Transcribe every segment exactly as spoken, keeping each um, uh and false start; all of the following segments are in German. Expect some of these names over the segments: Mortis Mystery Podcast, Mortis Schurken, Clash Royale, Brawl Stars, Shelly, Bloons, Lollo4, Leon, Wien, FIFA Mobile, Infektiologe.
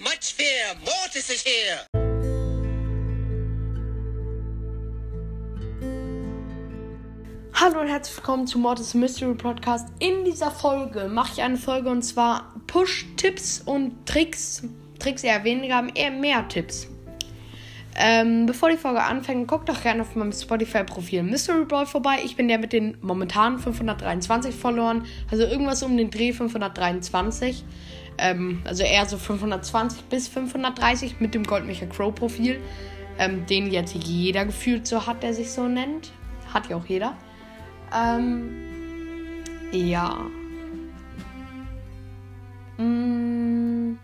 Much fear, Mortis is here! Hallo und herzlich willkommen zu Mortis Mystery Podcast. In dieser Folge mache ich eine Folge und zwar Push-Tipps und Tricks. Tricks eher weniger, eher mehr Tipps. Ähm, bevor die Folge anfängt, guckt doch gerne auf meinem Spotify-Profil Mystery Brawl vorbei. Ich bin der mit den momentanen fünfhundertdreiundzwanzig Followern, also irgendwas um den Dreh fünfhundertdreiundzwanzig. Ähm, also eher so fünfhundertzwanzig bis fünfhundertdreißig mit dem Goldmecher-Crow-Profil, ähm, den jetzt jeder gefühlt so hat, der sich so nennt. Hat ja auch jeder. Ähm, ja. Mm.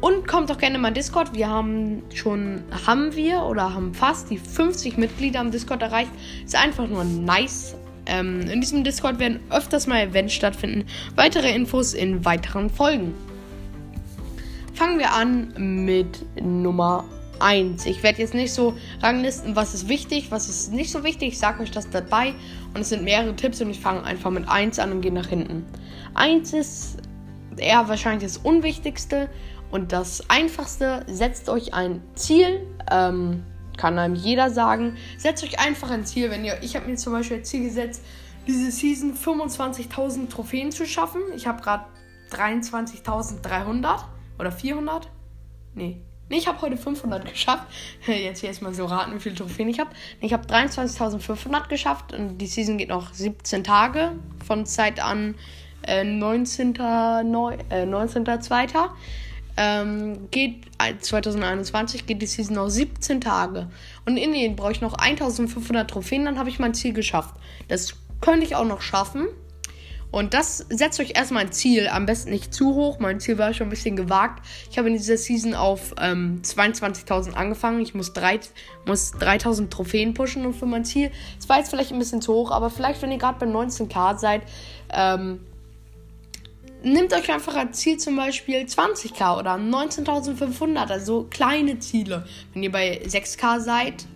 Und kommt doch gerne mal in Discord. Wir haben schon, haben wir oder haben fast die fünfzig Mitglieder am Discord erreicht. Ist einfach nur nice. Ähm, in diesem Discord werden öfters mal Events stattfinden. Weitere Infos in weiteren Folgen. Fangen wir an mit Nummer eins. Ich werde jetzt nicht so ranglisten, was ist wichtig, was ist nicht so wichtig. Ich sage euch das dabei. Und es sind mehrere Tipps und ich fange einfach mit eins an und gehe nach hinten. eins ist eher wahrscheinlich das Unwichtigste und das Einfachste. Setzt euch ein Ziel. Ähm, kann einem jeder sagen. Setzt euch einfach ein Ziel. Wenn ihr, ich habe mir zum Beispiel als Ziel gesetzt, diese Season fünfundzwanzigtausend Trophäen zu schaffen. Ich habe gerade dreiundzwanzigtausenddreihundert oder vierhundert. Nee. Ich habe heute fünfhundert geschafft. Jetzt will ich mal so raten, wie viele Trophäen ich habe. Ich habe dreiundzwanzigtausendfünfhundert geschafft. Und die Season geht noch siebzehn Tage. Von Zeit an äh, neunzehnten zweiten Ähm, geht zwanzig einundzwanzig geht die Season noch siebzehn Tage. Und in denen brauche ich noch eintausendfünfhundert Trophäen. Dann habe ich mein Ziel geschafft. Das könnte ich auch noch schaffen. Und das setzt euch erstmal ein Ziel, am besten nicht zu hoch. Mein Ziel war schon ein bisschen gewagt. Ich habe in dieser Season auf ähm, zweiundzwanzigtausend angefangen. Ich muss, drei, muss dreitausend Trophäen pushen und für mein Ziel. Es war jetzt vielleicht ein bisschen zu hoch, aber vielleicht, wenn ihr gerade bei neunzehntausend seid, ähm, nehmt euch einfach als Ziel zum Beispiel zwanzigtausend oder neunzehntausendfünfhundert, also kleine Ziele. Wenn ihr bei sechstausend seid,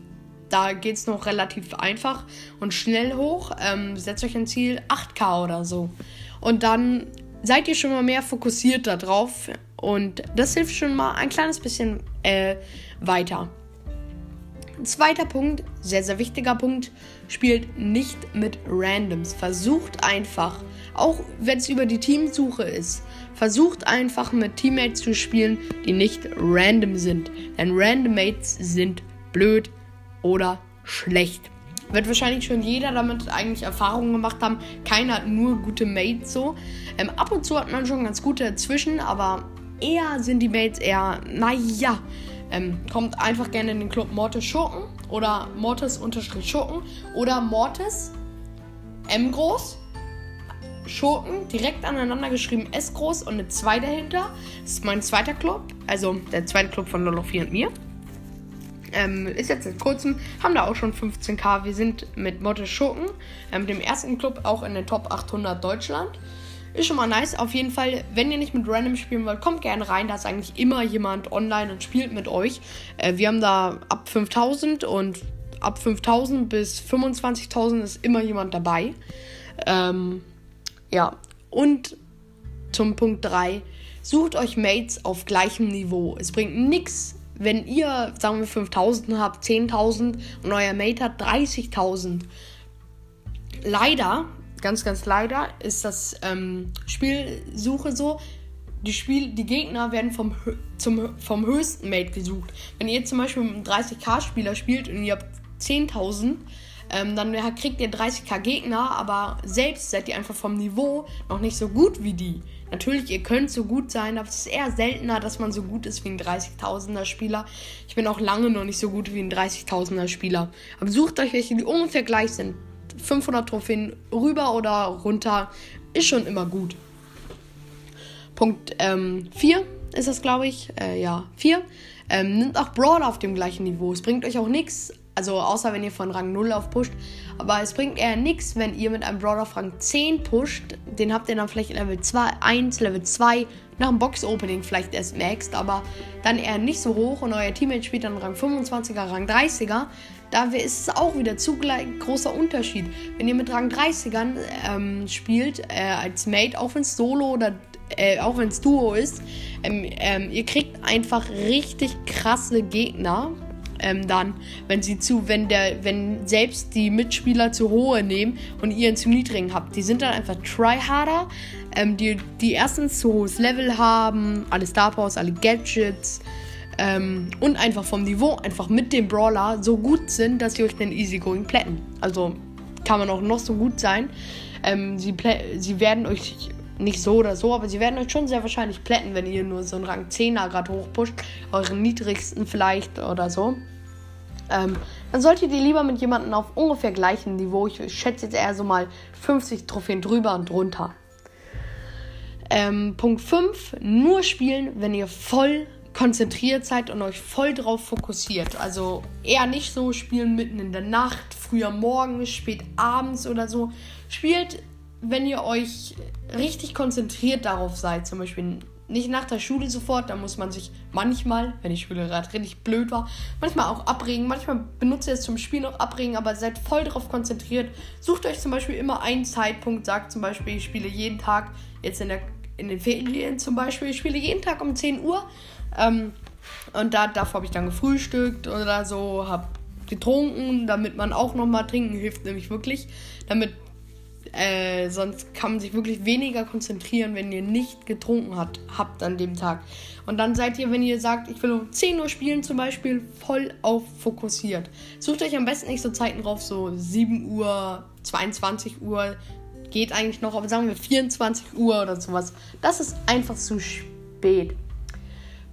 da geht es noch relativ einfach und schnell hoch. Ähm, setzt euch ein Ziel achttausend oder so. Und dann seid ihr schon mal mehr fokussiert da drauf. Und das hilft schon mal ein kleines bisschen äh, weiter. Zweiter Punkt, sehr, sehr wichtiger Punkt, spielt nicht mit Randoms. Versucht einfach, auch wenn es über die Teamsuche ist, versucht einfach mit Teammates zu spielen, die nicht random sind. Denn Randommates sind blöd oder schlecht. Wird wahrscheinlich schon jeder damit eigentlich Erfahrungen gemacht haben. Keiner hat nur gute Mates so. Ähm, ab und zu hat man schon ganz gute dazwischen, aber eher sind die Mates eher, naja. Ähm, kommt einfach gerne in den Club Mortis Schurken oder Mortis-Schurken oder Mortis M groß, Schurken, direkt aneinander geschrieben S groß und eine zwei dahinter. Das ist mein zweiter Club, also der zweite Club von Lollo vier und mir. Ähm, ist jetzt seit kurzem, haben da auch schon fünfzehntausend. Wir sind mit Mortis Schurken, äh, mit dem ersten Club auch in den Top achthundert Deutschland. Ist schon mal nice. Auf jeden Fall, wenn ihr nicht mit Random spielen wollt, kommt gerne rein. Da ist eigentlich immer jemand online und spielt mit euch. Äh, wir haben da ab fünftausend und ab fünftausend bis fünfundzwanzigtausend ist immer jemand dabei. Ähm, ja, und zum Punkt drei. Sucht euch Mates auf gleichem Niveau. Es bringt nichts, wenn ihr, sagen wir, fünftausend habt, zehntausend und euer Mate hat dreißigtausend. Leider, ganz, ganz leider, ist das ähm, Spielsuche so, die, Spiel, die Gegner werden vom, zum, vom höchsten Mate gesucht. Wenn ihr zum Beispiel mit einem dreißigtausend-Spieler spielt und ihr habt zehntausend, ähm, dann kriegt ihr dreißigtausend-Gegner, aber selbst seid ihr einfach vom Niveau noch nicht so gut wie die. Natürlich, ihr könnt so gut sein, aber es ist eher seltener, dass man so gut ist wie ein dreißigtausender-Spieler. Ich bin auch lange noch nicht so gut wie ein dreißigtausender-Spieler. Aber sucht euch welche, die ungefähr gleich sind. fünfhundert Trophäen rüber oder runter ist schon immer gut. Punkt ähm, vier ist das, glaube ich. Äh, ja, vier. Ähm, nimmt auch Brawler auf dem gleichen Niveau. Es bringt euch auch nichts. Also außer wenn ihr von Rang null auf pusht. Aber es bringt eher nichts, wenn ihr mit einem Brawler auf Rang zehn pusht. Den habt ihr dann vielleicht in Level zwei, eins, Level zwei, nach dem Box-Opening vielleicht erst maxt. Aber dann eher nicht so hoch und euer Teammate spielt dann Rang fünfundzwanziger, Rang dreißiger. Da ist es auch wieder zu großer Unterschied. Wenn ihr mit Rang dreißigern ähm, spielt, äh, als Mate, auch wenn es Solo oder äh, auch wenn es Duo ist, ähm, ähm, ihr kriegt einfach richtig krasse Gegner. Ähm, dann, wenn sie zu, wenn der, wenn selbst die Mitspieler zu hohe nehmen und ihr einen zu niedrigen habt, die sind dann einfach tryharder, ähm, die, die erstens zu hohes Level haben, alle Star Powers, alle Gadgets, ähm, und einfach vom Niveau, einfach mit dem Brawler so gut sind, dass sie euch den easy going plätten. Also kann man auch noch so gut sein, ähm, sie, plä- sie werden euch nicht so oder so, aber sie werden euch schon sehr wahrscheinlich plätten, wenn ihr nur so einen Rang zehner gerade hochpusht, euren niedrigsten vielleicht oder so. Ähm, dann solltet ihr lieber mit jemandem auf ungefähr gleichem Niveau, ich schätze jetzt eher so mal fünfzig Trophäen drüber und drunter. Ähm, Punkt fünf, nur spielen, wenn ihr voll konzentriert seid und euch voll drauf fokussiert. Also eher nicht so spielen mitten in der Nacht, früh am Morgen, spät abends oder so. Spielt, wenn ihr euch richtig konzentriert darauf seid, zum Beispiel nicht nach der Schule sofort, da muss man sich manchmal, wenn die Schule gerade richtig blöd war, manchmal auch abregen, manchmal benutzt ihr es zum Spielen auch abregen, aber seid voll darauf konzentriert. Sucht euch zum Beispiel immer einen Zeitpunkt, sagt zum Beispiel, ich spiele jeden Tag, jetzt in, der, in den Ferien zum Beispiel, ich spiele jeden Tag um zehn Uhr, ähm, und da, davor habe ich dann gefrühstückt oder so, habe getrunken, damit man auch nochmal trinken hilft, nämlich wirklich, damit Äh, sonst kann man sich wirklich weniger konzentrieren, wenn ihr nicht getrunken hat, habt an dem Tag. Und dann seid ihr, wenn ihr sagt, ich will um zehn Uhr spielen zum Beispiel, voll auf fokussiert. Sucht euch am besten nicht so Zeiten drauf, so sieben Uhr, zweiundzwanzig Uhr, geht eigentlich noch, aber sagen wir vierundzwanzig Uhr oder sowas. Das ist einfach zu spät.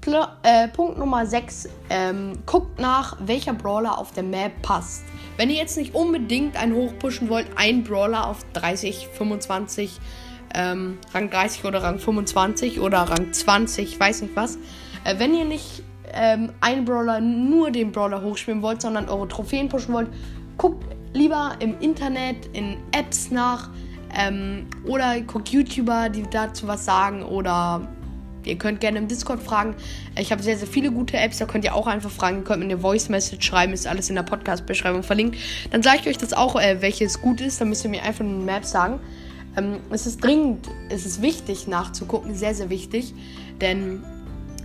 Pl- äh, Punkt Nummer sechs, ähm, guckt nach, welcher Brawler auf der Map passt. Wenn ihr jetzt nicht unbedingt einen hochpushen wollt, einen Brawler auf dreißig, fünfundzwanzig, ähm, Rang dreißig oder Rang fünfundzwanzig oder Rang zwanzig, weiß nicht was. Äh, wenn ihr nicht ähm, einen Brawler, nur den Brawler hochspielen wollt, sondern eure Trophäen pushen wollt, guckt lieber im Internet, in Apps nach, ähm, oder guckt YouTuber, die dazu was sagen, oder ihr könnt gerne im Discord fragen. Ich habe sehr, sehr viele gute Apps, da könnt ihr auch einfach fragen. Ihr könnt mir eine Voice-Message schreiben, ist alles in der Podcast-Beschreibung verlinkt. Dann sage ich euch das auch, äh, welches gut ist, dann müsst ihr mir einfach eine Map sagen. Ähm, es ist dringend, es ist wichtig nachzugucken, sehr, sehr wichtig. Denn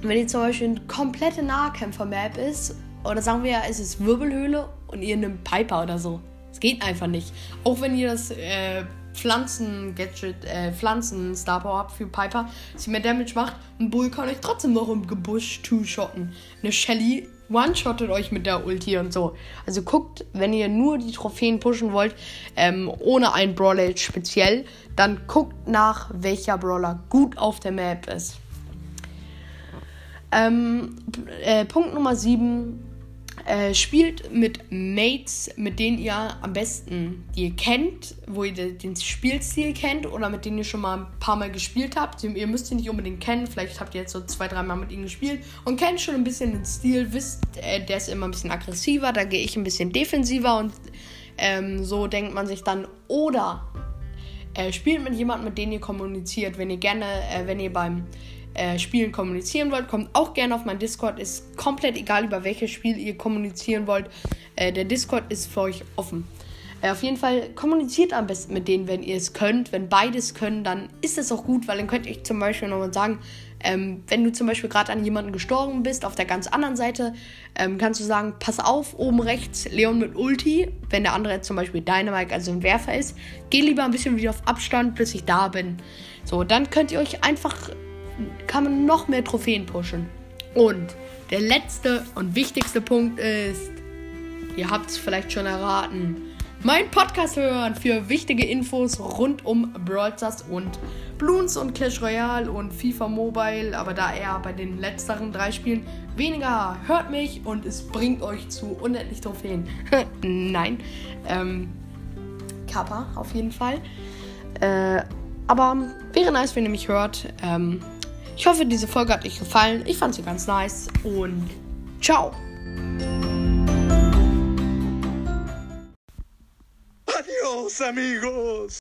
wenn ihr zum Beispiel eine komplette Nahkämpfer-Map ist, oder sagen wir ja, es ist Wirbelhöhle und ihr nehmt Piper oder so. Es geht einfach nicht. Auch wenn ihr das... Äh, Pflanzen-Gadget, äh, Pflanzen-Star-Power habt für Piper, dass sie mehr Damage macht. Ein Bull kann euch trotzdem noch im Gebusch two-shotten. Eine Shelly one-shottet euch mit der Ulti und so. Also guckt, wenn ihr nur die Trophäen pushen wollt, ähm, ohne einen Brawler speziell, dann guckt nach, welcher Brawler gut auf der Map ist. Ähm, äh, Punkt Nummer sieben. Äh, spielt mit Mates, mit denen ihr am besten, die ihr kennt, wo ihr den Spielstil kennt oder mit denen ihr schon mal ein paar Mal gespielt habt. Ihr müsst sie nicht unbedingt kennen, vielleicht habt ihr jetzt so zwei, drei Mal mit ihnen gespielt und kennt schon ein bisschen den Stil, wisst, äh, der ist immer ein bisschen aggressiver, da gehe ich ein bisschen defensiver und ähm, so denkt man sich dann. Oder äh, spielt mit jemandem, mit dem ihr kommuniziert, wenn ihr gerne, äh, wenn ihr beim... Äh, Spielen kommunizieren wollt, kommt auch gerne auf meinen Discord. Ist komplett egal, über welches Spiel ihr kommunizieren wollt. Äh, der Discord ist für euch offen. Äh, auf jeden Fall kommuniziert am besten mit denen, wenn ihr es könnt. Wenn beides können, dann ist das auch gut, weil dann könnt ihr zum Beispiel nochmal sagen, ähm, wenn du zum Beispiel gerade an jemanden gestorben bist, auf der ganz anderen Seite, ähm, kannst du sagen, pass auf, oben rechts, Leon mit Ulti. Wenn der andere jetzt zum Beispiel Dynamite, also ein Werfer ist, geh lieber ein bisschen wieder auf Abstand, bis ich da bin. So, dann könnt ihr euch einfach... kann man noch mehr Trophäen pushen. Und der letzte und wichtigste Punkt ist, ihr habt es vielleicht schon erraten, mein Podcast hören für wichtige Infos rund um Brawl Stars und Bloons und Clash Royale und FIFA Mobile, aber da eher bei den letzteren drei Spielen weniger. Hört mich und es bringt euch zu unendlich Trophäen. Nein. Ähm, Kappa auf jeden Fall. Äh, aber wäre nice, wenn ihr mich hört. Ähm, Ich hoffe, diese Folge hat euch gefallen. Ich fand sie ganz nice und ciao. Adios, amigos.